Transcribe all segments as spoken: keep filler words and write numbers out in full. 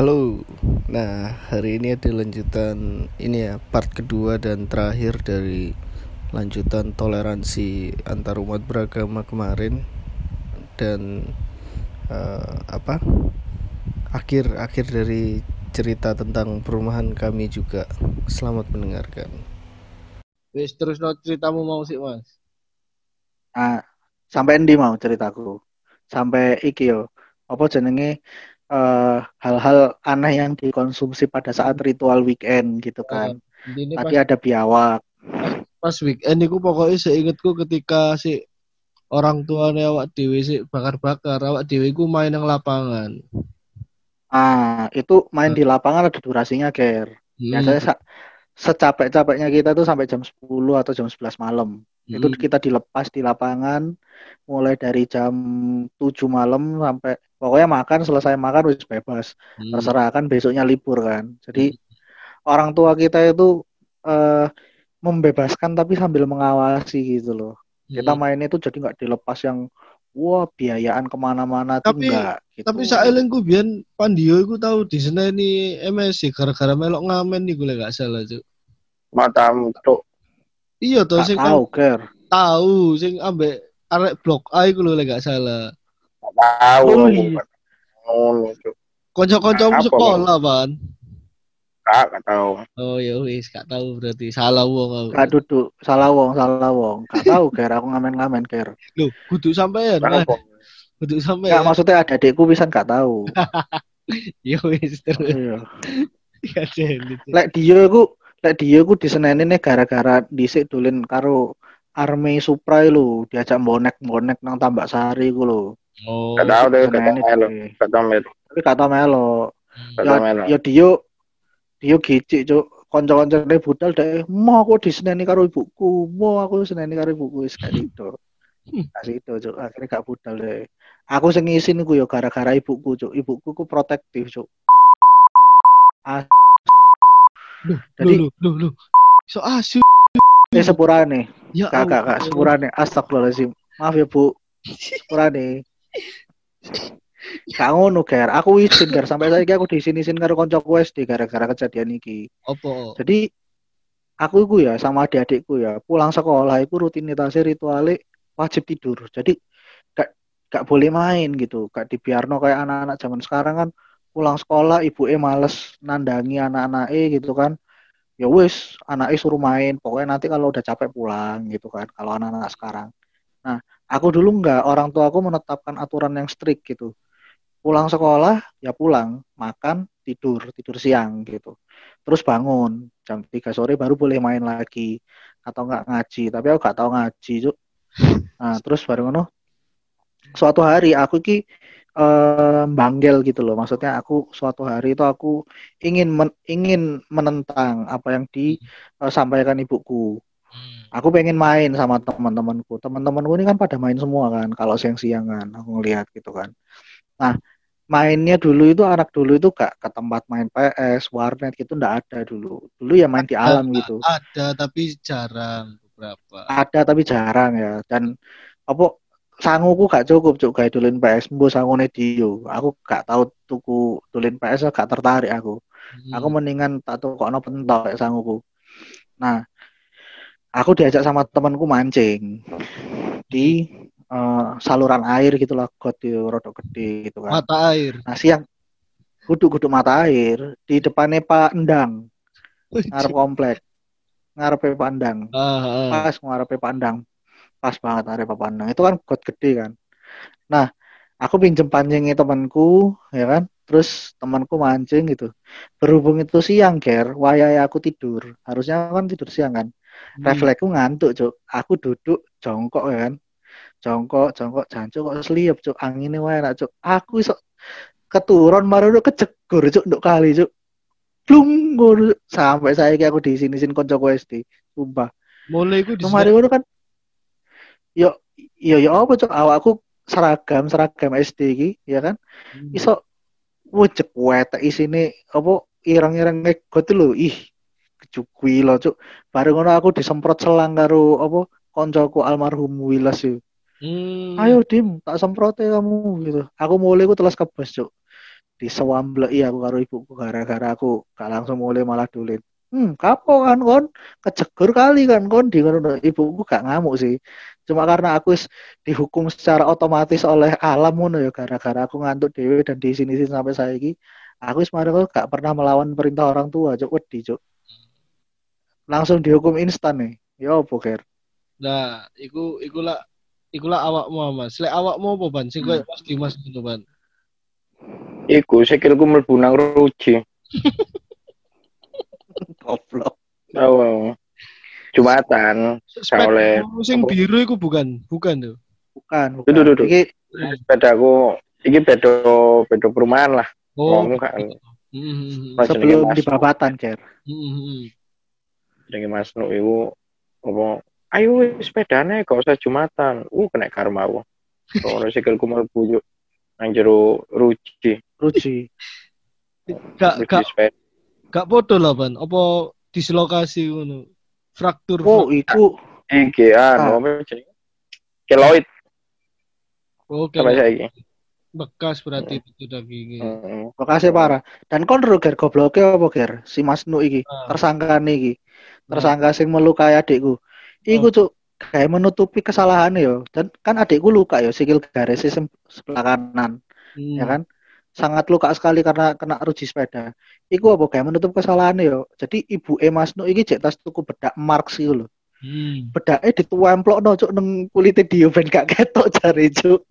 Halo, nah hari ini ada lanjutan ini ya, part kedua dan terakhir dari lanjutan toleransi antar umat beragama kemarin. Dan uh, apa akhir-akhir dari cerita tentang perumahan kami juga. Selamat mendengarkan. Wis terus no ceritamu mau sih mas? Ah, sampai endi mau ceritaku? Sampai iki yo. Apa jenenge? Uh, hal-hal aneh yang dikonsumsi pada saat ritual weekend gitu kan. Uh, Tadi pas, ada biawak. Pas weekend itu pokoknya seingetku ketika si orang tuanya awak dhewe si bakar-bakar, awak dhewe ku main nang lapangan. Ah, itu main uh. di lapangan ada durasinya, Ger. Hmm. Biasanya sa- secapek-capeknya kita tuh sampai jam sepuluh atau jam sebelas malam. Hmm. Itu kita dilepas di lapangan mulai dari jam tujuh malam sampai pokoknya makan, selesai makan wis bebas. Hmm. Terserah kan besoknya libur kan. Jadi hmm. orang tua kita itu uh, membebaskan tapi sambil mengawasi gitu loh. Hmm. Kita mainnya itu jadi enggak dilepas yang wah biayaan kemana-mana tuh enggak. Gitu. Tapi saeling ku biyen Pandio iku tau diseneni M S C gara-gara melok ngamen iku lek gak salah, Cuk. Matamu tok. Iya to sing tau, Ger. Tahu sing ambek arek blok A iku lho lek gak salah. Tahu ngono itu. Kanca-kancamu sekolah, Pan. Enggak, enggak tahu. Oh ya wis, enggak tahu berarti salah wong aku. Enggak duduk, salah wong, salah wong. Enggak tahu Ger, aku ngamen-ngamen Ger. Loh, kudu sampean. Kudu sampean. Enggak maksudnya ada adekku pisan enggak tahu. Ya wis terus. Iya. Ya jeli. Lek dia iku, lek dia iku disenenine gara-gara dhisik dolen karo Army Supra lho, diajak bonek-bonek nang Tambak Sari ku lho. Oh, kata udah kata melo, kata melo. Tapi kata melo, kata melo. Ya Dio, Dio gicik cuk. Konco-koncone budal deh. Mau aku diseneni karo ibuku, mau aku diseneni karo ibuku sekali itu. Kasih itu cuk. Akhirnya gak budal deh. Aku sing ngisin ku yo gara-gara ibuku cuk. Ibuku ku protektif cuk. As. Jadi lu lu lu. So asu. Eh sepurane. Ya kakak kak sepurane. Astagfirullahalazim. Maaf ya Bu. Sepurane. Gak ngono Ger, aku izin Ger sampai saiki aku disini-sini karo kancaku S D gara-gara kejadian iki. Apa? Jadi aku iku ya sama adik-adikku ya, pulang sekolah iku rutinitasnya rituale wajib tidur. Jadi gak gak boleh main gitu, gak dibiarno kayak anak-anak zaman sekarang kan pulang sekolah ibuke males nandangi anak-anake gitu kan. Ya wis, anake suruh main, pokoknya nanti kalau udah capek pulang gitu kan kalau anak-anak sekarang. Nah, aku dulu enggak, orang tua aku menetapkan aturan yang strict gitu. Pulang sekolah, ya pulang, makan, tidur, tidur siang gitu. Terus bangun, jam tiga sore baru boleh main lagi. Atau enggak ngaji, tapi aku enggak tahu ngaji. Cuk. Nah, terus baru ngono. Suatu hari aku ki eh, banggel gitu loh. Maksudnya aku suatu hari itu aku ingin men- ingin menentang apa yang disampaikan ibuku. Aku pengen main sama teman-temanku. Teman-temanku ini kan pada main semua kan. Kalau siang-siangan aku ngelihat gitu kan. Nah, mainnya dulu itu anak dulu itu gak ke tempat main P S, warnet gitu enggak ada dulu. Dulu ya main ada, di alam gitu. Ada tapi jarang beberapa. Ada tapi jarang ya. Dan apa sanguku gak cukup cuk gawe dolen P S mbo sangune Dio. Aku gak tahu tuku dolen P S gak tertarik aku. Hmm. Aku mendingan tak tukokno pentok sanguku. Nah, aku diajak sama temanku mancing di uh, saluran air gitulah, got di rodok gede gitu kan. Mata air. Nah siang, guduk-guduk mata air di depannya Pak Endang, ngarep komplek, ngarepe Pak Endang, uh, uh. pas ngarepe Pak Endang, pas banget ngarepe Pak Endang. Itu kan got gede kan. Nah aku pinjem pancingnya temanku, ya kan. Terus temanku mancing gitu. Berhubung itu siang, Ger, wayahe aku tidur. Harusnya kan tidur siang kan. Hmm. Refleksku ngantuk cuk, aku duduk jongkok ya kan, jongkok jongkok jancuk kok seliup cuk, anginnya wae enak cuk, aku iso keturun marono kejegur cuk nduk kali cuk, blung ngono sampai saiki aku di sini-sini kancaku S D, sumpah. Mulai iku kemarin ngono kan, yo yo yo apa cuk, awakku seragam seragam S D iki ya kan, hmm. iso wujek wetek isine apa ireng-ireng got lho ih. Cukupi lo cuk, baru ngono aku disemprot selang karo apa koncoku almarhum Wilas itu. Hmm. Ayo Dim, tak semprote kamu gitu. Aku mulai aku telas kebas cuk. disewambleki aku karo ibuku gara-gara aku gak langsung mulai malah dolen. Hmm, kapo kan kon kejegur kali kan kon di ibuku gak ngamuk sih. Cuma karena aku dihukum secara otomatis oleh alam ngono ya gara-gara aku ngantuk dhewe dan di sini-sini sampai saiki. Aku wis gak pernah melawan perintah orang tua, cuk wedi cuk. Langsung dihukum instan nih. Yo poker. Nah, iku ikulah ikulah awakmu Mas. Lek awakmu apa ban sing koyo Mas Dimas ngono ban. Iku sikilku mlebu nang ruji. Goblok. Wow. Jumatan oleh sing biru iku bukan, bukan lho. Bukan, bukan. Duh, duh, duh. Iki bedaku, iki beda beda perumahan lah. Oh. Ngomong gak. Heeh. Sebelum di babatan, Cer. Heeh. Jenenge Mas Nuk iku apa? Ayo sepedane gak usah jumatan. Uh kena karma aku. Ora sikilku mlebu yo. Nang jero ruci ruci gak gak gak podo lah ban apa dislokasi ngono fraktur oh iku iki anu apa jenenge keloid oke bekas berarti itu dagingnya bekasnya parah dan kon ruger gobloke apa ger si Mas Nu iki tersangkane iki tersangka sing melukai adikku iku cuk kayak menutupi kesalahan yo dan kan adikku luka yo sikil garis sebelah kanan hmm. ya kan sangat luka sekali karena kena ruji sepeda iku apa kayak menutup kesalahan yo jadi ibu Mas Nuk iki jek tas tuku bedak marks yo lho hmm. bedake dituemplokno cuk nang kulite dia ben gak ketok jare cuk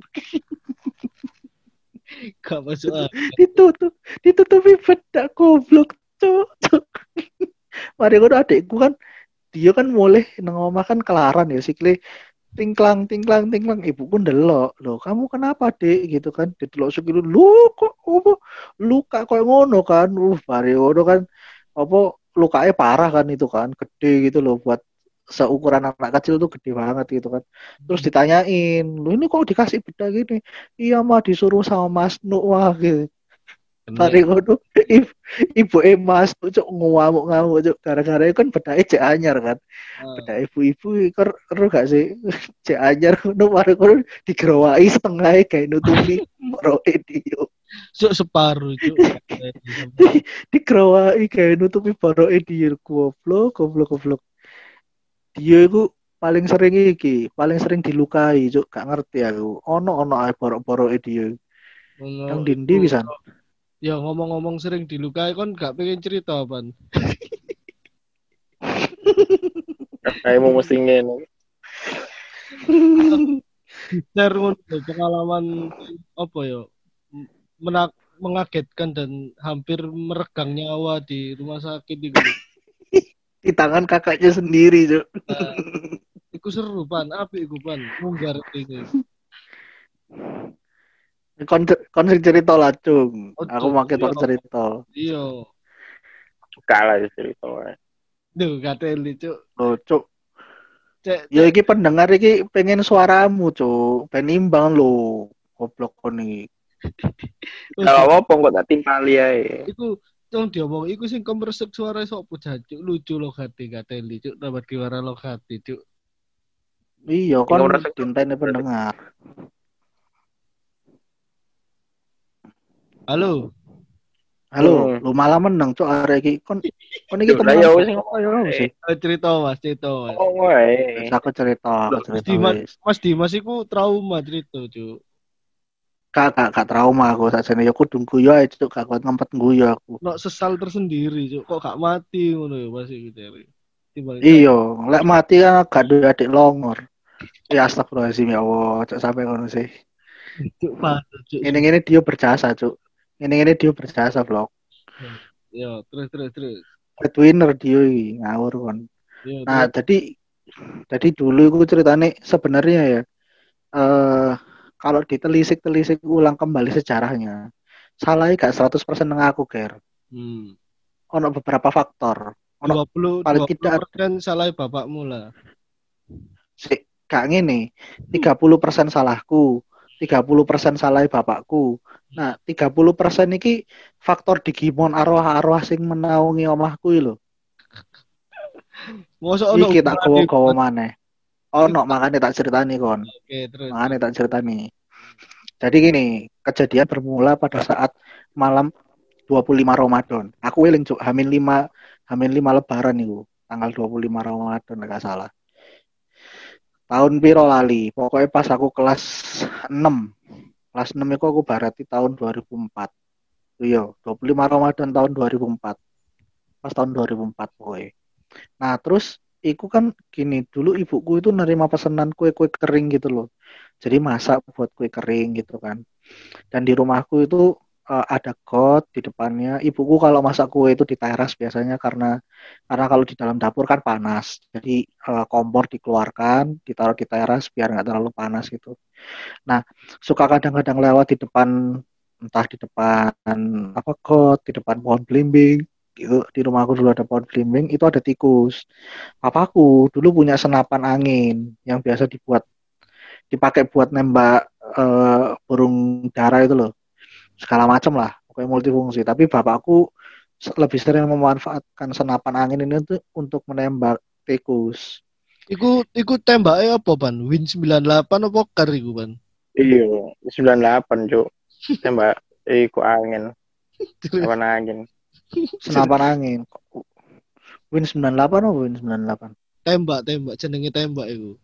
gak masuk akal ditutup ditutupi bedak goblok cuk cuk mari ngono adikku kan dia kan mulai nang omah kan kelaran ya sikile tingklang tingklang tingklang ibuku ndelok lho kamu kenapa Dek gitu kan ditelok sikile lho kok apa luka koyo ngono kan uh bare ngono kan apa lukanya parah kan itu kan gede gitu loh buat seukuran anak kecil tuh gede banget gitu kan terus ditanyain lu ini kok dikasih beda gini iya mah disuruh sama Mas Nuk wah gitu tadi ngono ibu, ibu emas tuh cok ngamuk-ngamuk cok gara-gara itu kan bedake cek anyar kan hmm. bedake ibu-ibu kok ero gak sih cek anyar ngono mari kono digerowaki setengahe gawe nutupi roke dio cok separuh cok digerowaki gawe nutupi roke dio goblok goblok goblok dio iku paling sering iki paling sering dilukai cok gak ngerti aku ono-ono ae borok-boroke dio nang dindi pisan. Ya ngomong-ngomong sering dilukai kon gak pengen cerita ban. Kayak mau mesti ngene. Terus pengalaman apa ya? Menak mengagetkan dan hampir meregang nyawa di rumah sakit gitu. Di tangan kakaknya sendiri, Cuk. Nah, iku seru ban, apik iku ban, munggar iki. Kon kon sing cerita lah cung, oh, aku makai tok cerita. Iya. Kalah cerita. Duh, kateli cuk. Oh, cuk. Cek. Ya iki pendengar iki pengen suaramu cuk, ben imbang lho. Goblok kon iki. Kalau apa kok tak timpali ae. Iku cung diomong iku sing kom resep suara sapa jancuk lucu lo gati kateli cuk, tambah diwara lo gati cuk. Iya, kon dintene pendengar. Halo. Halo, lu malah menang cuk arek iki. Kon kon iki temen. Ya wis ngono sih. Cerita Mas, cerita Mas. Oh, weh. Aku cerita, aku cerita. Mas, Mas Dimas iku trauma cerita cuk. Kak, kak, kak trauma aku sakjane ya kudu guyu ae cuk, gak kuat ngempet guyu aku. Nok sesal tersendiri cuk, kok gak mati ngono ya Mas iki tere. Iya, lek mati kan gak duwe adik longor. Ya astagfirullahalazim ya Allah, cuk sampe ngono sih. Cuk, cuk. Ngene-ngene dia berjasa cuk. Ini-ini dia berjasa vlog. Yo, terus terus terus. Twinner dia ini ngawur kon. Yo, nah, jadi tadi dulu aku ceritane sebenarnya ya. Uh, kalau ditelisik-telisik ulang kembali sejarahnya, salahnya gak seratus persen nang aku, Ger. Hmm. Ono beberapa faktor. Ono paling tidak kan salahnya bapakmu lah. Sik, gak ngene. tiga puluh persen salahku, tiga puluh persen salahnya bapakku. Nah, tiga puluh persen iki faktor digimon arwah-arwah sing menaungi omahku iki lho. Mosok ono iki tak gowo-gowo maneh. Ono makane tak critani kon. Oke, terus. Makane tak critani. Jadi gini, kejadian bermula pada saat malam dua puluh lima Ramadan. Aku eling juk hamin lima hamin lima lebaran niku, tanggal dua puluh lima Ramadan enggak salah. Tahun piro lali, pokoknya pas aku kelas enam. Kelas enam itu aku barati tahun dua ribu empat. Iya, dua puluh lima Ramadan tahun dua ribu empat. Pas tahun dua ribu empat pokoknya. Nah, terus iku kan gini, dulu ibuku itu nerima pesanan kue-kue kering gitu loh. Jadi masak buat kue kering gitu kan. Dan di rumahku itu uh, ada got di depannya. Ibuku kalau masak kue itu di teras biasanya, karena karena kalau di dalam dapur kan panas. Jadi uh, kompor dikeluarkan, ditaruh di teras biar nggak terlalu panas gitu. Nah, suka kadang-kadang lewat di depan, entah di depan apa got, di depan pohon belimbing. Gitu. Di rumahku dulu ada pohon belimbing, itu ada tikus. Papaku dulu punya senapan angin yang biasa dibuat dipakai buat nembak uh, burung dara itu loh. Segala macam lah, pokoknya multifungsi. Tapi bapakku lebih sering memanfaatkan senapan angin ini tuh untuk menembak tikus. Iku iku tembaknya apa, Ban? Win sembilan delapan apa kar iku, Ban? Iya, sembilan delapan, Cuk. Tembak iku angin. Senapan angin. Senapan angin. Win sembilan delapan apa Win sembilan delapan? Tembak, tembak, jenenge tembak iku.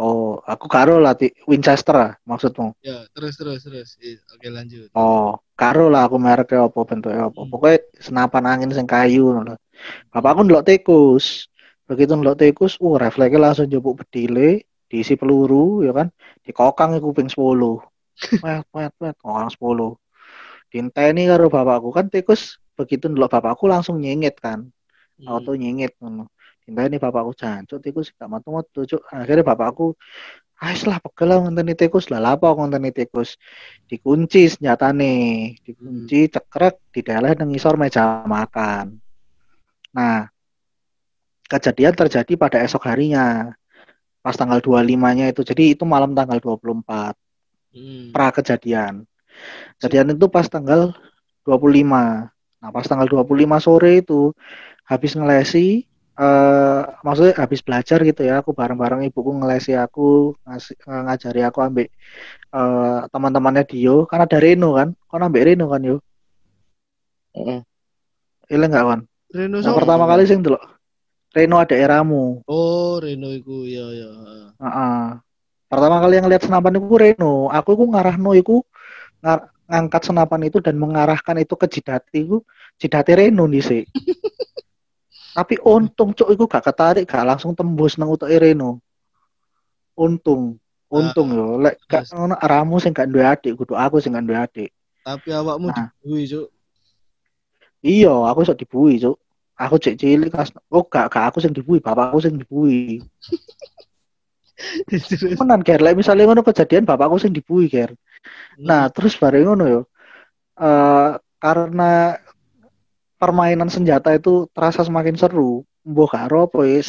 Oh, aku karo lah Winchester maksudmu. Ya, terus terus terus. Oke, lanjut. Oh, karo lah aku merek apa bentuknya apa. Hmm. Pokoknya senapan angin sing kayu ngono. Bapakku ndelok tikus. Begitu ndelok tikus, uh refleks langsung njupuk bedile, diisi peluru ya kan, dikokang kuping sepuluh. Wet wet wet, orang sepuluh. Dinteni karo bapakku kan tikus, begitu ndelok bapakku langsung nyengit kan. Hmm. Auto nyengit ngono. Entah ini bapakku jancuk tikus gak matu-matu cuk. Akhirnya bapakku ais lah pegel lah ngenteni tikus lah lapo ngenteni tikus. Dikunci senjatane, dikunci cekrek dideleh nang ngisor meja makan. Nah, kejadian terjadi pada esok harinya. Pas tanggal dua puluh limanya itu. Jadi itu malam tanggal dua puluh empat. Hmm. Pra kejadian. Kejadian itu pas tanggal dua puluh lima. Nah, pas tanggal dua puluh lima sore itu habis ngelesi. Uh, maksudnya habis belajar gitu ya, aku bareng-bareng ibuku ngelesi aku, ngasih, ngajari aku ambek uh, teman-temannya Dio, karena ada Reno kan, kan ambek Reno kan yo. Heeh. Mm. Ile enggak kan? Reno nah, pertama kali sing delok. Reno ada eramu. Oh, Reno iku ya ya. Uh, uh. Pertama kali yang lihat senapan iku Reno, aku iku ngarahno iku ngar- ngangkat senapan itu dan mengarahkan itu ke jidatiku, jidati Reno dhisik. Tapi untung cuk iku gak ketarik, gak langsung tembus nang utek Reno. Untung, untung nah, yo lek gak ono ramu sing gak duwe adik, kudu aku sing gak duwe adik. Tapi awakmu nah, dibuhi cuk. Iya, aku sok dibuhi cuk. Aku cek cilik kas oh gak gak aku sing dibuhi, bapakku sing dibuhi. Menan ger lek misale ngono kejadian bapakku sing dibuhi ger. Nah, terus bareng ngono yo. Uh, karena permainan senjata itu terasa semakin seru. Mbok karo apa ya,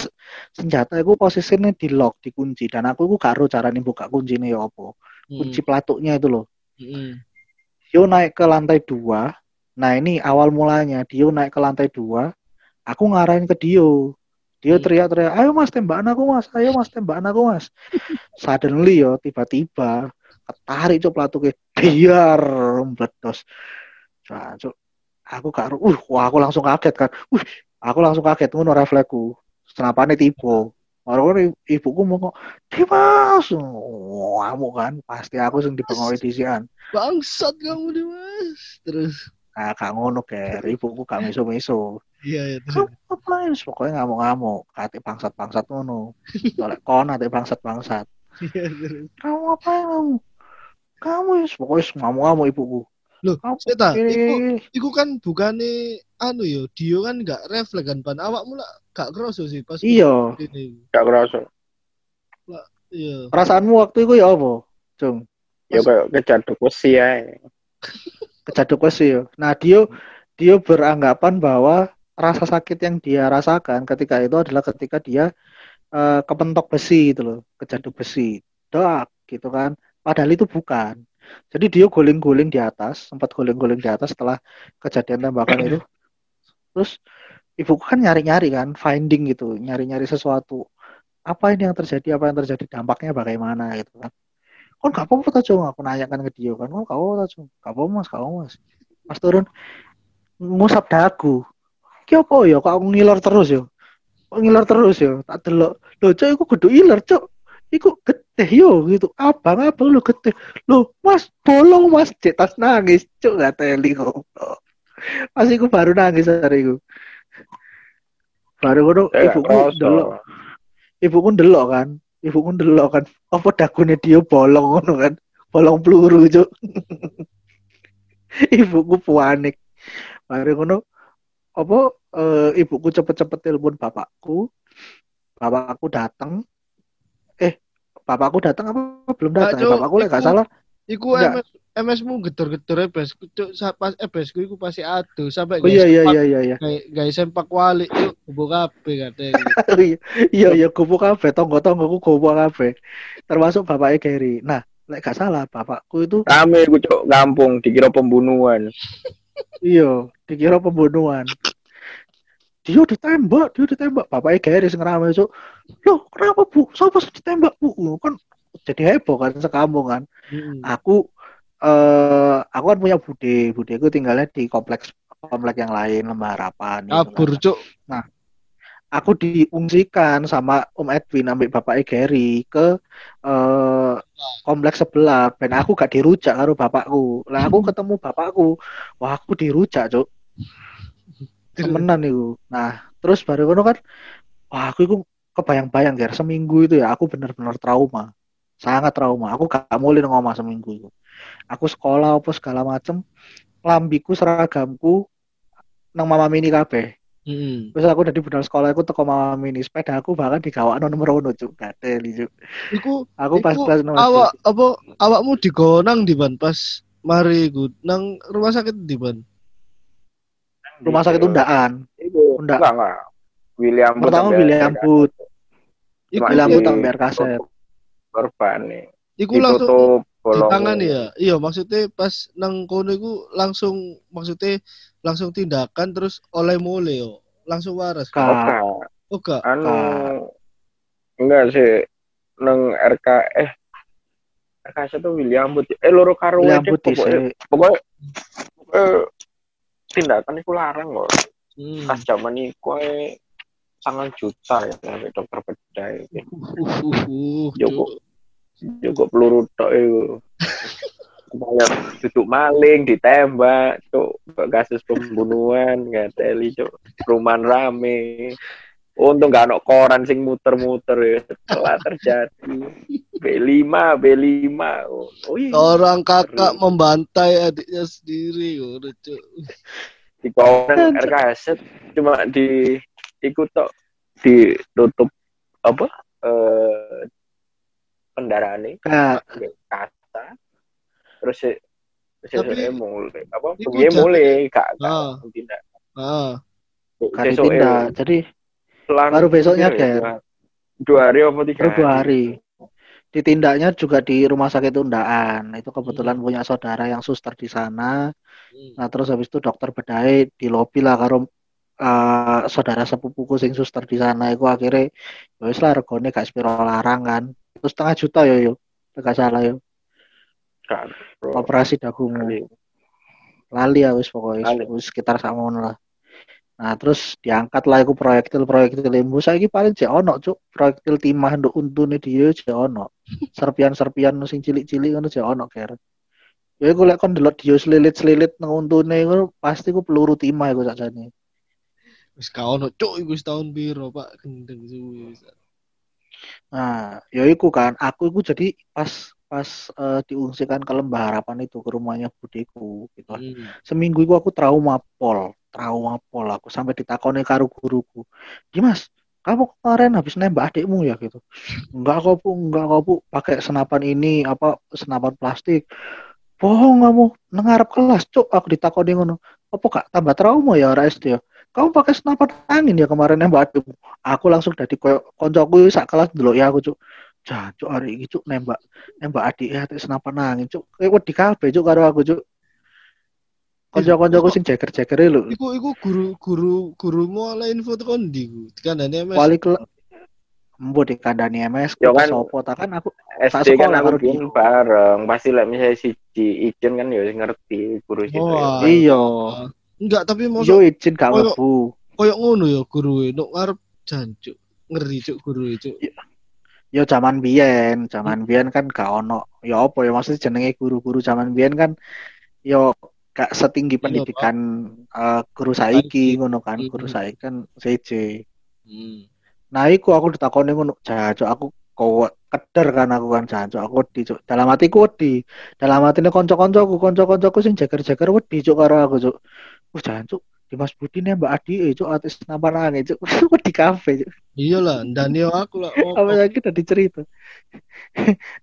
senjata itu posisinya di lock, dikunci. Dan aku itu karo cara nih buka kuncinya ya apa. Kunci hmm. pelatuknya itu loh. Hmm. Dio naik ke lantai dua. Nah ini awal mulanya. Dio naik ke lantai dua. Aku ngarahin ke Dio. Dio hmm. teriak-teriak, ayo mas tembakan aku mas, ayo mas tembakan aku mas. Suddenly yo tiba-tiba ketarik cok pelatuknya. Biar meledos. Nah, cok. Aku gak, uh, wah aku langsung kaget kan, uh, aku langsung kaget ngono refleksku, senapane tiba, orang ibuku mau ngomong, Dimas, oh, kamu kan, pasti aku sing dibengoi disian. Bangsat kamu Dimas, terus. Nah, gak ngono ger, ibuku gak miso-miso. Iya, iya. Kamu ngapain, pokoknya ngamuk-ngamuk, kate bangsat-bangsat ngono, tolek kon kate bangsat-bangsat. Iya, terus. Kamu ngapain kamu? Kamu pokoknya ngamuk-ngamuk ibuku. Loh, seta, iku, iku kan bukane anu yo, Dio kan gak refleks kan ban awakmu lah gak kroso sih pas. Iya. Gak kroso. Lah, iya. Perasaanmu waktu iku ya apa, Jung? Ya koyo kejaduk wesi ae. Kejaduk wesi yo. Nah, Dio Dio beranggapan bahwa rasa sakit yang dia rasakan ketika itu adalah ketika dia uh, kepentok besi gitu loh, kejaduk besi. Dak gitu kan. Padahal itu bukan. Jadi dia guling-guling di atas, sempat guling-guling di atas setelah kejadian tembakan itu. Terus ibuku kan nyari-nyari kan, finding gitu, nyari-nyari sesuatu. Apa ini yang terjadi? Apa yang terjadi? Dampaknya bagaimana gitu kan? Kon gak apa-apa ta, Cung? Aku nanyakan ke dia kan. Kon gak apa-apa ta, Cung? Gak apa-apa, Mas, gak apa-apa, Mas. Pas turun ngusap dagu. Ki opo ya kok aku ngilor terus ya? Kok ngilor terus ya? Tak delok. Lho, Cuk, iku kudu iler, Cuk. Iku getih yo gitu. Abang-abang lu getih. Lho, Mas, bolong, Mas. Cek tas nangis, Cuk, gak teli kok. Pas iku baru nangis hari iku. Baru ngono ibuku ndelok. Ibuku ndelok kan. Ibuku ndelok kan. Apa dagune dia bolong ngono kan. Bolong peluru, Cuk. Ibuku panik. Baru ngono apa e, ibuku cepet-cepet telepon bapakku. Bapakku datang. Eh, bapakku datang apa belum datang? Nah, bapakku lek gak salah. Iku M S, M S-mu gedor-gedor ebes, Cuk. Pas ebesku iku pasti aduh sampai oh, guys. Iya iya iya iya. Guys sempak wali, Cuk. Gobo kabeh katanya. Iya iya gobo kabeh, tangga-tanggaku gobo kabeh. Termasuk bapaknya Gary. Nah, lek gak salah bapakku itu rame iku, Cuk, kampung dikira pembunuhan. Iya, dikira pembunuhan. Dia ditembak, dia ditembak. Bapaknya Gary sing rame, Cuk. Loh, kenapa, Bu? Sopo sing ditembak, Bu? Kan jadi heboh kan sekampung kan. Hmm. Aku eh, aku kan punya bude, budeku tinggalnya di kompleks komplek yang lain, Lembah Harapan. Kabur, Cuk. Nah, aku diungsikan sama Om Edwin ambek bapaknya Gary ke eh, kompleks sebelah. Ben aku gak dirujak karo bapakku. Lah aku ketemu bapakku. Wah, aku dirujak, Cuk. Temenan iku. Nah, terus baru kono kan wah, aku iku kebayang-bayang gara seminggu itu ya aku bener-bener trauma. Sangat trauma. Aku gak mulih nang omah seminggu itu. Aku sekolah apa segala macem, lambiku seragamku nang Mama Mini kabeh. Mm-hmm. Terus aku dari budal sekolah aku teko Mama Mini, sepeda aku bahkan digawakno nomor ono, Cuk. Gateli, Cuk. Iku aku pas kelas enam. Awak apa awakmu digowo nang di Ban pas mari iku nang rumah sakit di Ban. Rumah sakit Undaan. Iku. Enggak, enggak. William Booth. Pertama William Booth. Iku William Booth nang bar kaset. Korban nih. Iku langsung di tangan ya. Iya, maksudnya pas nang kono iku langsung maksudnya langsung tindakan terus oleh mule yo. Langsung waras. Ka. Oh, gak. Anu enggak sih nang R K eh R K itu William Booth. Eh loro karo pokoknya pokoknya eh tindakan iku larang kok. Hmm. Pas zaman iku ae sangat juta ya sampai dokter bedai joko joko peluru tok itu banyak duduk maling ditembak, Cuk, kasus pembunuhan nggak teli, Cuk, perumahan rame, untung nggak ada koran sing muter-muter telah terjadi B lima B lima orang kakak membantai adiknya sendiri, Cuk, di koran R K S cuma di iku tok ditutup apa eh kendaraane nah. Kata terus se se mulai apa piye mulai gak gak tindak. Heeh. Tindak. Jadi baru besoknya kan dua hari atau tiga hari. Dua hari. Ditindaknya juga di rumah sakit Undaan. Itu kebetulan hmm. punya saudara yang suster di sana. Hmm. Nah, terus habis itu dokter bedai di lobi lah karo Uh, saudara sepupuku sing suster di sana iku akhire wis lah regane gak sepiro larang kan. Terus setengah juta yo yo. Gak salah yo. Kan. Operasi dagumu. Lali ya wis pokoke wis sekitar sak ngono lah. Nah, terus diangkat lah iku proyektil-proyektil lembu saiki paling jek ono, Cuk. Proyektil timah nduk untune dia jek ono. Serpian-serpian sing cilik-cilik ngono jek ono kere. Yo iku lek kon delok dia selilit-selilit nang untune iku pasti ku peluru timah iku sakjane. Wis kaono, Cuk, iku setahun piro, Pak, gendeng suwi. Nah, ya iku kan, aku iku jadi pas pas uh, diungsikan ke Lembah Harapan itu ke rumahnya budeku gitu. Hmm. Seminggu iku aku trauma pol, trauma pol aku sampai ditakoni karo guruku. "Dimas, kamu kemarin habis nembak adikmu ya?" gitu. "Enggak kok, Bu, enggak kok, Bu, pakai senapan ini apa senapan plastik." "Bohong kamu, nang ngarep kelas, Cuk," aku ditakoni ngono. "Apa gak tambah trauma ya ora S D ya?" "Kamu pakai senapan angin ya kemarin nembak adikmu." Aku langsung dari koncoku sak kelas dulu ya aku, Cuk. "Jan, Cuk, hari ini, Cuk, nembak nembak adik ya senapan angin, Cuk. Kayak wedi kabeh, Cuk, karo aku, Cuk." Konco-koncoku sing jeger-jegere lho. Iku iku guru-guru gurumu ala info tekondi ku. Dikandani M S. Wali kelas Mbo di kandaniames ku sopo ta kan aku S D kan aku biyen bareng pasti lek misalnya siji izin kan ya ngerti guru situ. Oh, iya. Enggak tapi mau yo izin gak mlebu. Koyok ngono ya guru e nek arep jancuk ngeri cuk guru e cuk. Yo zaman biyen, zaman biyen kan gak ono. Ya apa ya maksud jenenge guru-guru zaman biyen kan yo gak setinggi pendidikan uh, guru saiki ngono kan. Guru saiki kan C C. Hmm. Nah, iku aku ditakoni ngono, jancuk aku kok keder kan aku kan jancuk aku wedi cuk. Dalam atiku wedi. Dalam atine kanca-kancaku, kanca-kancaku sing jeger-jeger wedi cuk karo aku cuk. Wes jancuk Dimas Budi nembak adike cuk atis nampanan cuk. Wedi kafe cuk. Iyalah, ndane aku lah. Apa lagi tadi cerita.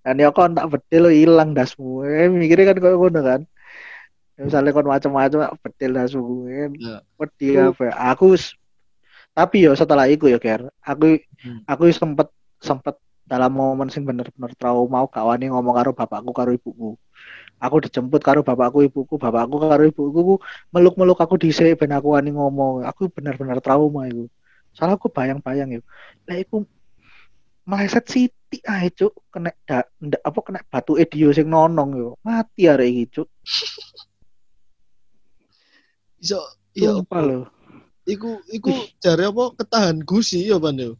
Ndane aku tak bedil ilang dasmu. Eh, mikire kan koyo ngono kan. Misale kon macam-macam bedil dasmu. Wedi kafe. Aku tapi yo setelah iku yo Ger, aku hmm. aku sempet sempet dalam momen sing bener-bener trauma aku gak wani ngomong karo bapakku karo ibuku. Aku dijemput karo bapakku ibuku, bapakku karo ibuku meluk-meluk aku dhisik ben aku wani ngomong. Aku bener-bener trauma iku. Soale aku bayang-bayang yo. Lah iku meleset sithik ae cuk, kena da, da, apa kena batuke Dio sing nonong yo. Mati arek iki cuk. Iso yo apa lho? Iku iku jare apa ketahan gusi ya Pan yo.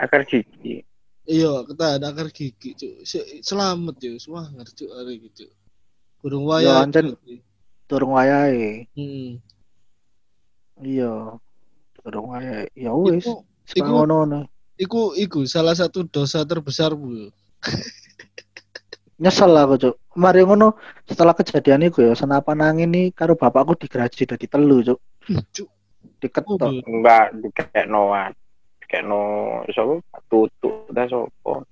Akar gigi. Iya, ketahan akar gigi cuk. Selamat yo, semangat cuk arek iki cuk. Durung wayahe. Durung wayahe. Heeh. Iya. Durung wayahe. Ya wis. Iku ngono. Iku iku salah satu dosa terbesarmu yo. Nyesel aku cuk. Mari ngono setelah kejadian iku yo senapan angin iki karo bapakku digeraji dadi telu cuk. Cuk. Diketok mbak dikekno dikekno sapa tutuk ta sapa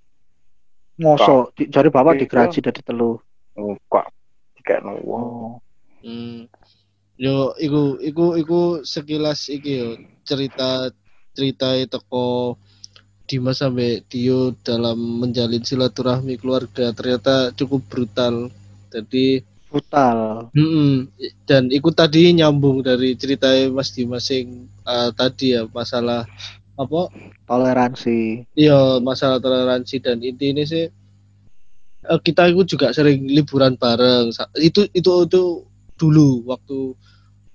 ngoso jare bapak digeraji dadi telu kok dikekno wong hmm yo iku iku iku sekilas iki yo cerita cerita teko Dimas sampe Dio dalam menjalin silaturahmi keluarga ternyata cukup brutal jadi brutal. Mm-mm. Dan ikut tadi nyambung dari cerita Mas Dimas sing uh, tadi ya masalah apa? Toleransi. Iya, masalah toleransi dan inti ini sih uh, kita itu juga sering liburan bareng. Itu itu itu dulu waktu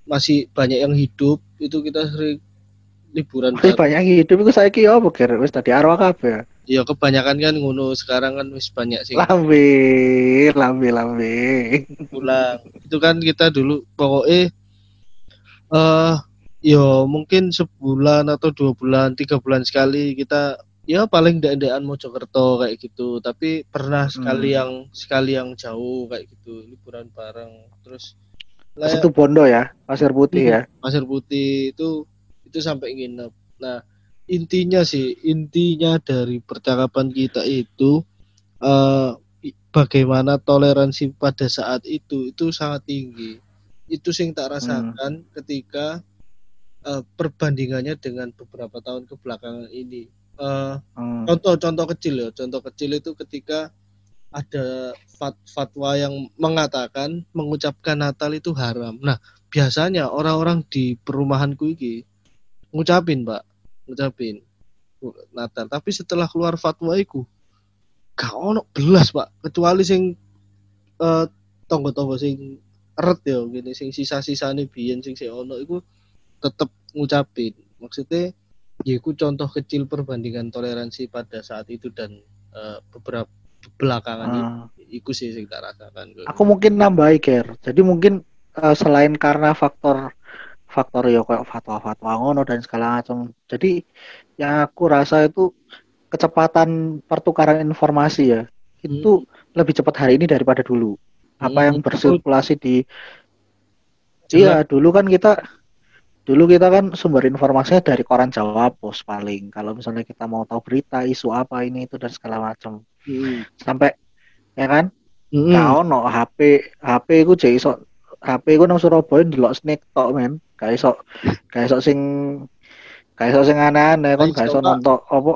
masih banyak yang hidup itu kita sering liburan masih bareng. Banyak yang hidup itu saiki ya beger wis tadi arwah kabeh. Ya kebanyakan kan ngono sekarang kan wis banyak sih. Lambe, lambe, lambe. Pulang. Itu kan kita dulu pokoknya eh uh, ya mungkin sebulan atau dua bulan, tiga bulan sekali kita ya paling ndek-ndekan Mojokerto kayak gitu. Tapi pernah sekali hmm. yang sekali yang jauh kayak gitu liburan bareng. Terus itu Bondo ya, Pasir Putih ya. Pasir Putih itu itu sampai nginep. Nah, intinya sih intinya dari percakapan kita itu uh, bagaimana toleransi pada saat itu itu sangat tinggi itu sing tak rasakan hmm. ketika uh, perbandingannya dengan beberapa tahun kebelakangan ini uh, hmm. contoh-contoh kecil ya contoh kecil itu ketika ada fat- fatwa yang mengatakan mengucapkan Natal itu haram. Nah biasanya orang-orang di perumahanku iki ngucapin Pak ngucapin Natal tapi setelah keluar fatwa iku gak ono belas Pak kecuali sing eh, tonggo-tonggo sing eret ya ngene sing sisa-sisane biyen sing sik ono iku tetep ngucapin maksudnya yaiku contoh kecil perbandingan toleransi pada saat itu dan eh, beberapa belakangan ah. Iku sih sing tak rasakan aku mungkin nambahi Ger jadi mungkin eh, selain karena faktor faktor ya kayak fatwa-fatwa ngono dan segala macam. Jadi yang aku rasa itu kecepatan pertukaran informasi ya. Itu hmm. lebih cepat hari ini daripada dulu. Apa hmm. yang bersirkulasi di iya, dulu kan kita dulu kita kan sumber informasinya dari koran Jawa Pos paling. Kalau misalnya kita mau tahu berita, isu apa ini itu dan segala macam. Hmm. Sampai ya kan? Hmm. Nah, ono H P, H P ku jek iso H P ku nang Surabaya ndelok snack tok men. Gak iso gak iso sing gak iso sing aneh-aneh kon gak iso nonton apa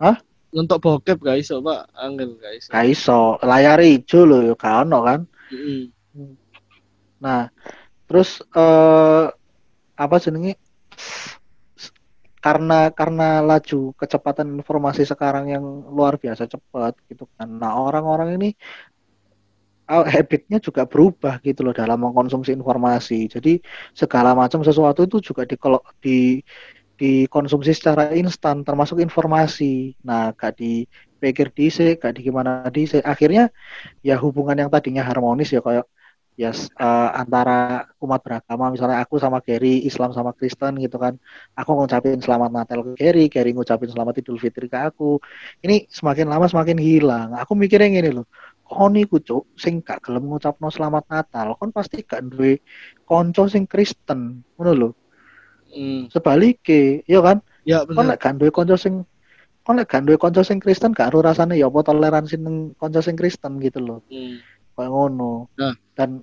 hah nonton bokep gak iso Pak angel gak iso gak iso layar ijo lho ya gak ono kan heeh mm-hmm. Nah terus eh, apa jenenge karena karena laju kecepatan informasi sekarang yang luar biasa cepat gitu kan. Nah, orang-orang ini habitnya juga berubah gitu loh dalam mengkonsumsi informasi. Jadi segala macam sesuatu itu juga di di dikonsumsi secara instan, termasuk informasi. Nah, gak dipikir dhisik, gak di gimana dhisik. Akhirnya ya hubungan yang tadinya harmonis ya kayak yes, uh, antara umat beragama, misalnya aku sama Gary, Islam sama Kristen gitu kan. Aku ngucapin selamat Natal ke Gary, Gary ngucapin selamat Idul Fitri ke aku. Ini semakin lama semakin hilang. Aku mikirnya gini loh, kon iku cuk sing gak gelem ngucapno selamat Natal, kon pasti gak duwe kanca sing Kristen, ngono lho. Hmm. Sebalike, ya kan? Ya bener. Kon lek gak duwe kanca sing kon lek gak duwe kanca sing Kristen, gak ro rasane ya apa toleransi ning kanca sing Kristen gitu loh. Hmm. Kayak ngono. Nah, dan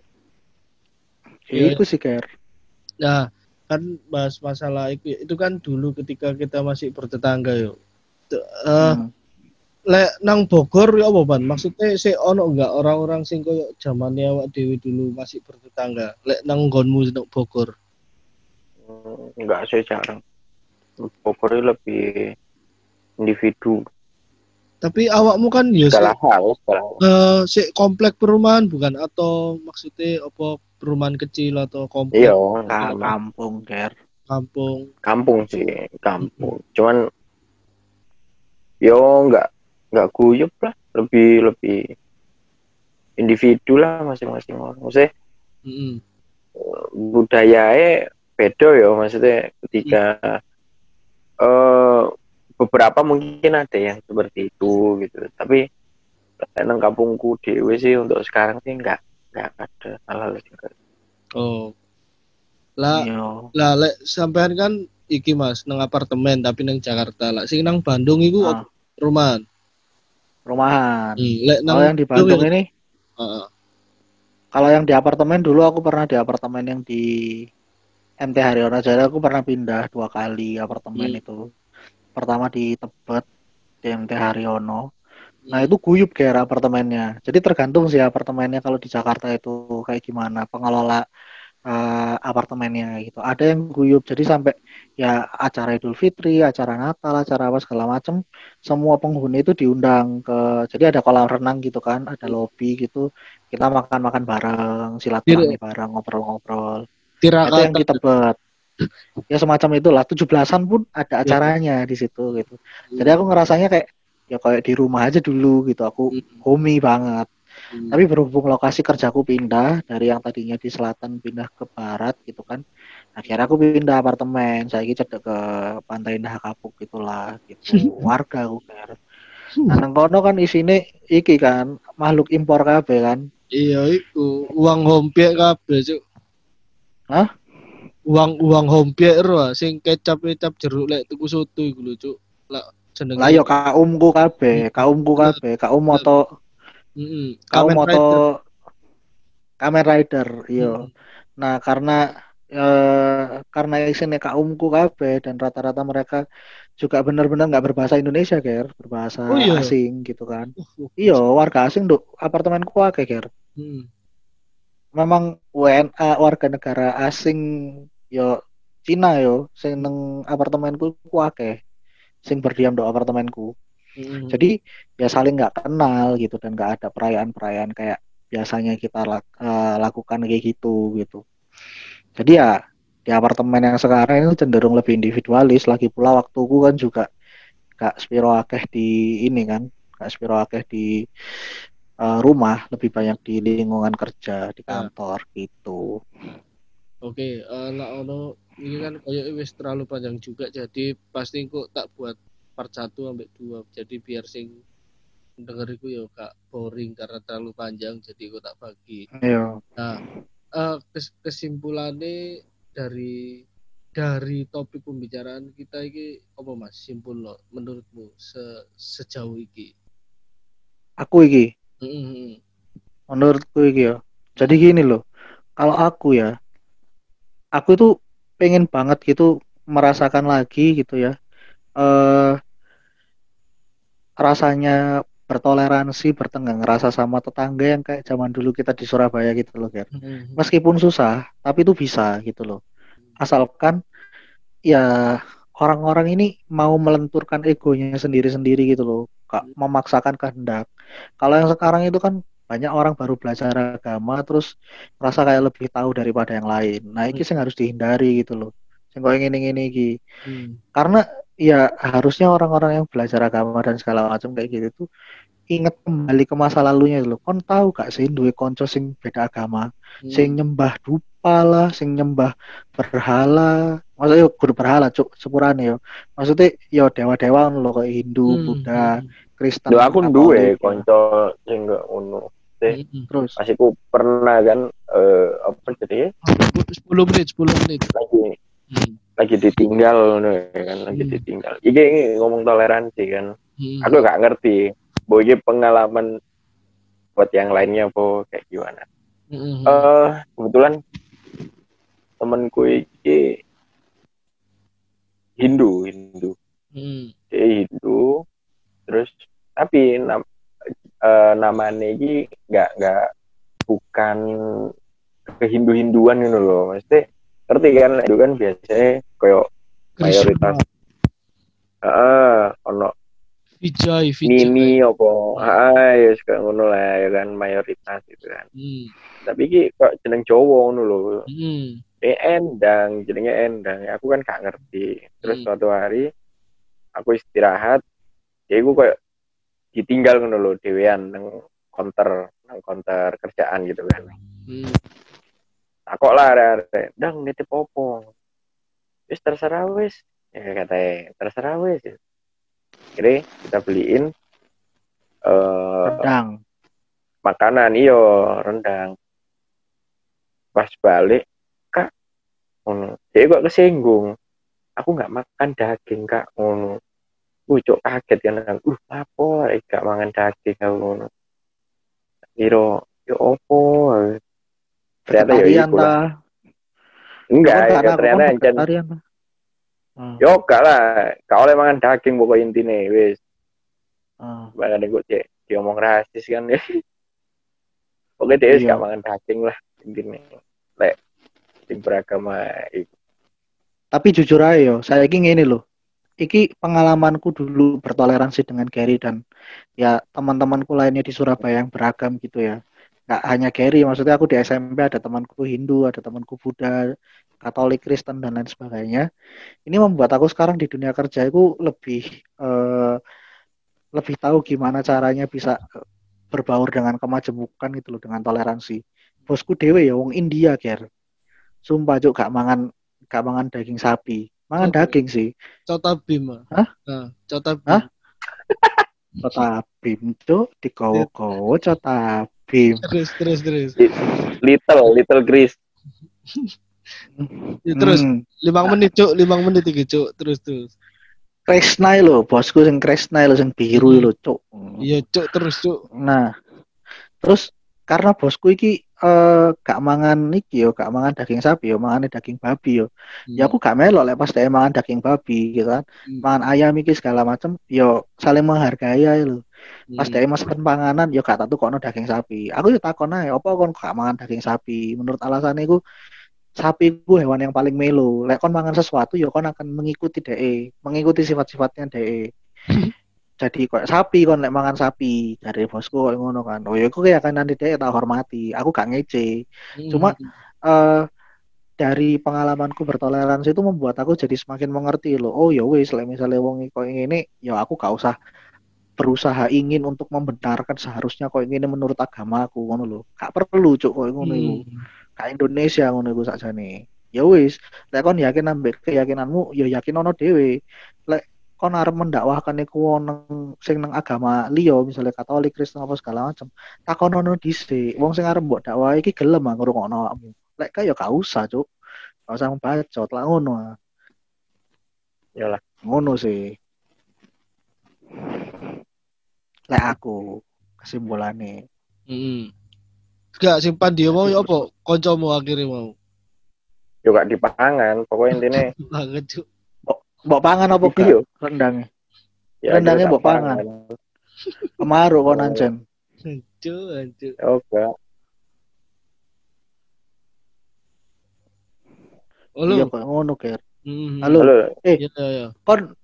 ya, itu sih Ker. Nah, kan bahas masalah itu, itu kan dulu ketika kita masih bertetangga yo. Uh, hmm. Lek nang Bogor ya apa Ban? Maksudnya sih ono enggak orang-orang sing koyo zamannya awak dhewe dulu masih bertetangga. Lek nang nggonmu nang Bogor. Enggak sih jarang. Bogor lebih individu. Tapi awakmu kan ya sih uh, si komplek perumahan bukan atau maksudnya apa perumahan kecil atau komplek? Iya, nah, kampung, Ger. Kampung. Kampung sih, kampung. Hmm. Cuman yo enggak enggak guyub lah, lebih lebih individu lah masing-masing orang. Maksudnya mm-hmm. budayanya beda ya, maksudnya ketika mm. uh, beberapa mungkin ada yang seperti itu gitu. Tapi nang kampungku dhewe sih untuk sekarang sih enggak enggak ada hal-hal seperti itu. Oh. Lah lah sampean kan iki Mas nang apartemen tapi nang Jakarta. Lah sing nang Bandung iku ah. rumahan. Rumahan. Lek nang oh, yang di Bandung itu, ini. Uh. Kalau yang di apartemen dulu aku pernah di apartemen yang di M T Haryono Jaya, aku pernah pindah dua kali apartemen hmm. itu. Pertama di Tebet di M T Haryono. Nah, itu guyub kayak apartemennya. Jadi tergantung sih apartemennya kalau di Jakarta itu kayak gimana pengelola Uh, apartemennya gitu. Ada yang guyub jadi sampai ya acara Idul Fitri, acara Natal, acara apa segala macam, semua penghuni itu diundang ke. Jadi ada kolam renang gitu kan, ada lobi gitu. Kita makan-makan bareng, silaturahmi bareng, ngobrol-ngobrol. Ada yang di Tebet. Ya semacam itulah, tujuh belasan pun ada acaranya di situ gitu. Jadi aku ngerasanya kayak ya kayak di rumah aja dulu gitu. Aku homey banget. Hmm. Tapi berhubung lokasi kerjaku pindah dari yang tadinya di selatan pindah ke barat gitu kan, akhirnya aku pindah apartemen, saya ini cedek ke Pantai Indah Kapuk gitulah gitu. Warga aku kan. Nah, nang kono kan isine iki kan makhluk impor kabeh kan. Iya iku, uang hompiek kabeh cuk. Hah? Uang uang hompiek ro sing kecap-kecap jeruk lek tuku soto iku lho cuk. Lah jeneng. Lah yo kaumku kabeh, kaumku kabeh, kaum moto Mm-hmm. Kamen moto Rider. Kamen Rider, yo. Mm-hmm. Nah, karena e, karena isine kaumku kabeh dan rata-rata mereka juga benar-benar nggak berbahasa Indonesia, Ger, berbahasa oh, iya. asing gitu kan. Uh, uh. Iya, warga asing nduk apartemenku akeh, Ger. Mm. Memang W N A warga negara asing yo Cina yo sing nang apartemenku akeh. Sing berdiam nduk apartemenku. Hmm. Jadi ya saling nggak kenal gitu dan nggak ada perayaan-perayaan kayak biasanya kita lak, uh, lakukan kayak gitu gitu. Jadi ya di apartemen yang sekarang itu cenderung lebih individualis. Lagi pula waktuku kan juga nggak spiro akeh di ini kan, nggak spiro akeh di uh, rumah, lebih banyak di lingkungan kerja di kantor nah. gitu. Oke, okay, uh, nah, ono ini kan kayak wis terlalu panjang juga, jadi pasti kok tak buat part satu sampai dua, jadi biar sing dengeriku ya gak boring karena terlalu panjang, jadi aku tak bagi. Ayo. Nah, uh, kesimpulannya dari dari topik pembicaraan kita ini apa Mas? Simpul lo menurutmu se, sejauh ini? Aku ini? Mm-hmm. Menurutku ini ya. Jadi gini loh, kalau aku ya, aku itu pengen banget gitu merasakan lagi gitu ya. Uh, rasanya bertoleransi, bertenggang rasa sama tetangga yang kayak zaman dulu kita di Surabaya gitu loh, Ger. Meskipun susah, tapi itu bisa gitu loh. Asalkan ya orang-orang ini mau melenturkan egonya sendiri-sendiri gitu loh, memaksakan kehendak. Kalau yang sekarang itu kan banyak orang baru belajar agama terus merasa kayak lebih tahu daripada yang lain. Nah ini sih harus dihindari gitu loh. Sengko yang ini-ini gitu. Hmm. Karena ya harusnya orang-orang yang belajar agama dan segala macam kayak gitu tuh ingat kembali ke masa lalunya loh. Kon tahu gak sih duwe konco sing beda agama, hmm. sing nyembah dupa lah, sing nyembah berhala. Maksudnya guru berhala cuk sepurane yo. Maksudnya yo dewa-dewa lho kayak Hindu, hmm. Buddha, Kristen. Lho aku duwe konco sing gak ono. Terus pas aku pernah kan uh, apa jadi sepuluh menit sepuluh menit lagi hmm. lagi ditinggal kan lagi hmm. ditinggal ini ngomong toleransi kan hmm. aku gak ngerti boy pengalaman buat yang lainnya po kayak gimana eh hmm. uh, kebetulan temanku ini Hindu Hindu hmm. dia Hindu terus tapi nam Uh, namanya ini nggak nggak bukan kehindu-hinduan gitu loh, mesti ngerti kan? Itu kan biasanya koyo mayoritas ah uh, ono Vijay Vijay Nini opo ah ya suka ngono lah ya kan mayoritas gitu kan, hmm. tapi ki kok jeneng Jawa ngono loh, hmm. eh endang jenengnya endang, aku kan gak ngerti. Terus hmm. suatu hari aku istirahat, ya aku koyo ditinggal ngono lho dhewean nang konter nang konter kerjaan gitu kan. Hmm. Takok lah arek-arek, "Dang nitip opo?" Wis terserah wis, ya katanya, terserah wis. Jadi kita beliin eh rendang. Makanan iyo rendang. Pas balik, Kak, ngono. Dia kok kesinggung. Aku enggak makan daging, Kak, ngono. Ucok kaget kan, uh apa, gak mangan daging kalau Iro, yo opo, ternyata yo iku lah, enggak, ya ternyata ancan, yo gak lah, kau oleh mangan daging pokok intinya, wes, bahkan aku cek, dia ngomong rasis kan, oke dia gak mangan daging lah intinya, lek, tim beragama itu. Tapi jujur aja yo, saya ingin ini loh. Iki pengalamanku dulu bertoleransi dengan Gary dan ya teman-temanku lainnya di Surabaya yang beragam gitu ya. Gak hanya Gary, maksudnya aku di S M P ada temanku Hindu, ada temanku Buddha, Katolik, Kristen dan lain sebagainya. Ini membuat aku sekarang di dunia kerja aku lebih eh, lebih tahu gimana caranya bisa berbaur dengan kemajemukan gitu loh, dengan toleransi. Bosku dewe ya wong India, Ger. Sumpah juk gak mangan gak mangan daging sapi. Mangan okay. Daging sih. Cotabim. Hah? Nah, cotabim. Hah? Cotabim tuh dikowo-kowo cotabim. Terus terus terus. Little little Grease. Ya, terus hmm. limang menit cuk, limang menit iki cuk, terus terus. Kresna lho, bosku sing kresna lho sing biru lho cuk. Iya cuk terus cuk. Nah. Terus karena bosku iki Uh, gak mangan iki yo, gak mangan daging sapi yo, mangane daging babi yo. Hmm. Ya aku gak melok lek pas dia mangan daging babi gitu kan. Hmm. Mangan ayam iki segala macam yo saling menghargai ae lho. Hmm. Pas dia mesen panganan yo gak tak tukokno daging sapi. Aku yo takon ae, "Apa kon gak mangan daging sapi?" Menurut alasane iku sapi iku hewan yang paling melo. Lek kon mangan sesuatu yo kon akan mengikuti dhek, mengikuti sifat-sifatnya dhek. Jadi kok sapi kon lek mangan sapi dari bosku kok ngono kan. Oh ya aku kayak kan nanti dia tak hormati. Aku gak ngece. Hmm. Cuma uh, dari pengalamanku bertoleransi itu membuat aku jadi semakin mengerti loh. Oh ya wis lek misale wong iki kok ngene ya aku gak usah berusaha ingin untuk membenarkan seharusnya kok ngene menurut agamaku ngono lho. Gak perlu cuk kok ngono iku. Ka Indonesia ngono iku sakjane. Ya wis lek kon yakin ambek keyakinanmu ya yakin ono dhewe. Lek kon arep mendakwahkan iku nang sing nang agama liya misalnya Katolik, Kristen apa segala macam. Takonono dhisik, wong sing arep mbok dakwah iki gelem ah ngrungokno awakmu. Lek kaya gak usah, Cuk. Gak usah membacot lah ngono. Ya lah, ngono sih. Lek aku kesimpulane. Heeh. Mm-hmm. Gak simpan dia mau ya apa? Kancamu akhire mau. Yo gak dipangan, pokoke intine. Banget, Cuk. Mbok pangan apa gak? Rendangnya. Ya, rendangnya mbok pangan. Kemaru kok nancen. Hancur, hancur. Oke. Iya kok ngono, Ger. Mm-hmm. Halo. Halo. Eh, yeah, yeah. Kon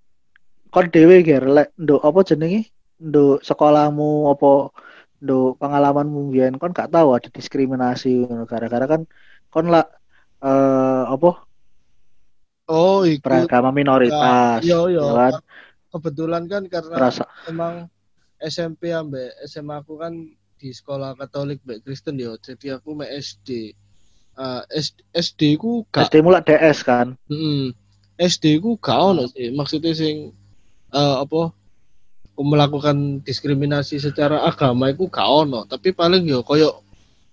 kon dhewe ger lek nduk apa jenenge? Nduk sekolahmu apa nduk pengalamanmu mbiyen kon gak tahu ada diskriminasi gara-gara kan kon lah eh apa? Oh, iku beragama minoritas. Yo yo. Kan? Kebetulan kan karena Rasa. Emang S M P ambek S M A aku kan di sekolah Katolik mbek Kristen yo. Jadi aku mek S D. Uh, S D ku gak S D mulai D S kan. Mm, S D ku gak ono sih. Maksudnya sing uh, apa melakukan diskriminasi secara agama iku gak ono, tapi paling yo koyo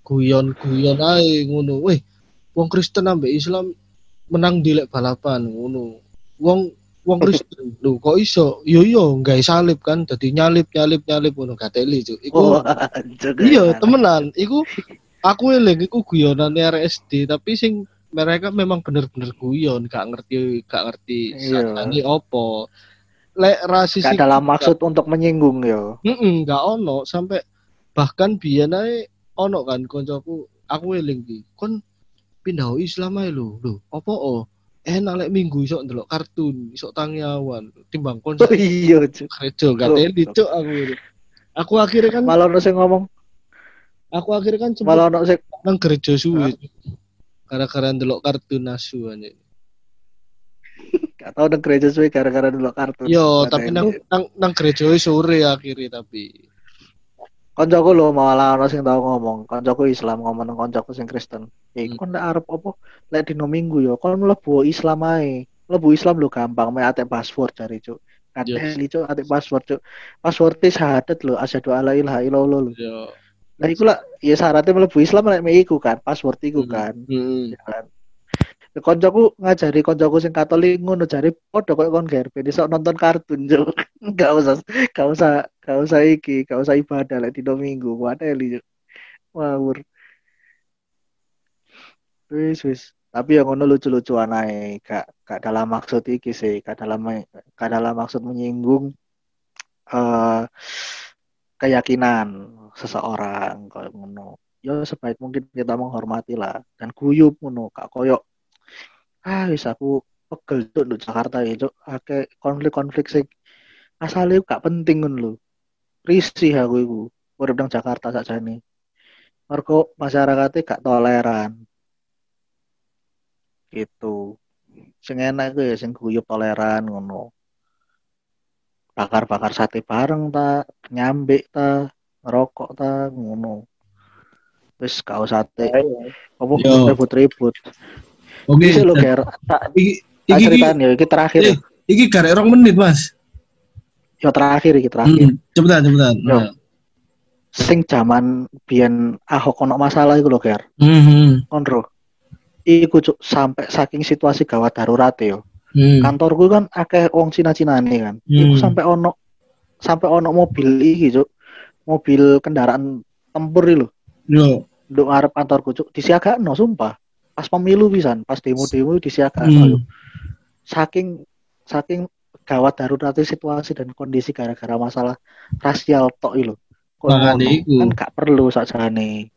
guyon-guyon ae ngono. Weh, wong Kristen ambek Islam menang dilek balapan ngono. Wong wong Kristen lho kok iso? Yo yo gawe salib kan dadi nyalip-nyalip-nyalip ngono gateli cuk. Iku iya temenan. Iku aku eling iku guyonane arek S D, tapi sing mereka memang bener-bener guyon, gak ngerti gak ngerti sakjane opo. Lek rasis gak ada maksud gak, untuk menyinggung yo. Heeh, gak ono sampai bahkan biyen ae ono kan koncoku, aku eling iki. Kon pindah Islam ae lho. Lho, opo o? Enak lek minggu isok ndelok kartun, isok tangyawan, timbang kon. Oh iya, cuk. Rejo gateli cuk aku. Aku akhirnya kan malah ono sing ngomong Aku akhirnya kan cuma malah ono sing nang gereja suwi. Gara-gara ndelok kartun asu anjir. Gak tau nang gereja suwi gara-gara ndelok kartun. Yo, tapi nang nang nang gereja sore akhirnya tapi. Koncoku lho malah ono sing tau ngomong, koncoku Islam ngomong nang koncoku sing Kristen. Eh, hmm. Kon ndak arep apa lek dino Minggu yo, kon mlebu Islam ae. Mlebu Islam lho gampang mek atek password jare cuk. Kateli cuk atek password cuk. Password-e syahadat lho, asyhadu alla ilaha illallah lho. Yo. Nah iku lah, ya syaratnya mlebu Islam nek iku kan, password iku kan. Heeh. Hmm. Koncoku ngajari koncoku sing Katolik ngono jare padha koyo kon G R P besok nonton kartun juk. Enggak usah, enggak usah, enggak usah iki, enggak usah ibadah lek dino Minggu, kuateli juk. Wawur. Wis wis, tapi yang ngono lucu-lucuan ae, gak gak dalam maksud iki sih, gak dalam gak dalam maksud menyinggung eh uh, keyakinan seseorang koyo ngono. Ya sebaik mungkin kita menghormati lah dan guyub ngono, gak koyo ah wis aku pegel cuk nduk Jakarta ya cuk, akeh konflik-konflik sing asale gak penting ngono lho. Risih aku iku urip nang Jakarta sakjane. Mergo masyarakate gak toleran. Gitu. Sing enak iku ya sing guyub toleran ngono. Bakar-bakar sate bareng ta, nyambek ta, ngerokok ta ngono. Wis gak usah te. Opo ribut-ribut. Oke lho ger. Iki iki ceritane iki terakhir. Iki gak rong menit, Mas. Yo terakhir iki terakhir. Cepetan, cepetan. Sing jaman biyen Ahok ono masalah iku lho ger. Heeh. Konro. Iku cuk sampai saking situasi gawat darurat yo. Hmm. Kantorku kan akeh wong Cina-Cinane kan. Hmm. Iku sampai ono sampai ono mobil iki cuk. Mobil kendaraan tempur iki lho. Yo. Nduk arep kantorku cuk disiagakno sumpah. Pas pemilu pisan, pas demo-demo disiagakno. Hmm. Saking saking gawat darurat situasi dan kondisi gara-gara masalah rasial tok iki lho. Nah, kan gak perlu sakjane.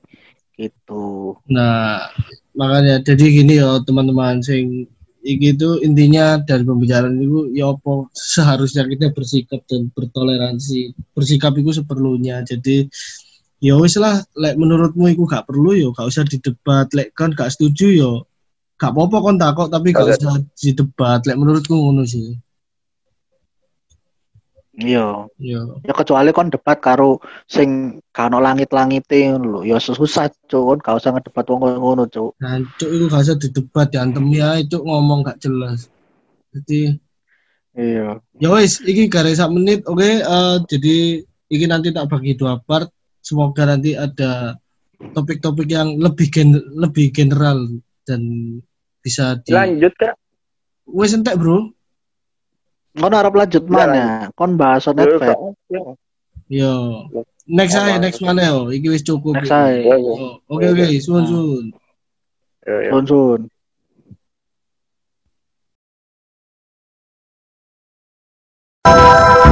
Gitu. Nah, makanya jadi gini yo teman-teman sing gitu intinya dari pembicaraan itu ya apa seharusnya kita bersikap dan bertoleransi, bersikap itu seperlunya. Jadi ya wis lah lek menurutmu iku gak perlu yo gak usah didebat, lek kan gak setuju yo gak apa-apa kon takok tapi gak usah didebat, lek menurutku ngono sih. Iya. Ya kecuali kon debat karo sing gak ono langit-langite ngono lho. Ya susah cuk, gak usah ngedebat wong koyo ngono cuk. Nah, cuk iku gak usah didebat diantemi ae cuk ngomong gak jelas. Jadi iya. Ya wis, iki gare sak menit. Oke, okay, uh, jadi iki nanti tak bagi dua part. Semoga nanti ada topik-topik yang lebih gen- lebih general dan bisa di lanjut Kak. Wis entek, Bro. Kon harap lanjut mana? Kon bahas on netfet. Yo, next aja, next mana yo? Iki wis cukup. Next aja. Oke oke, sun sun. Sun sun.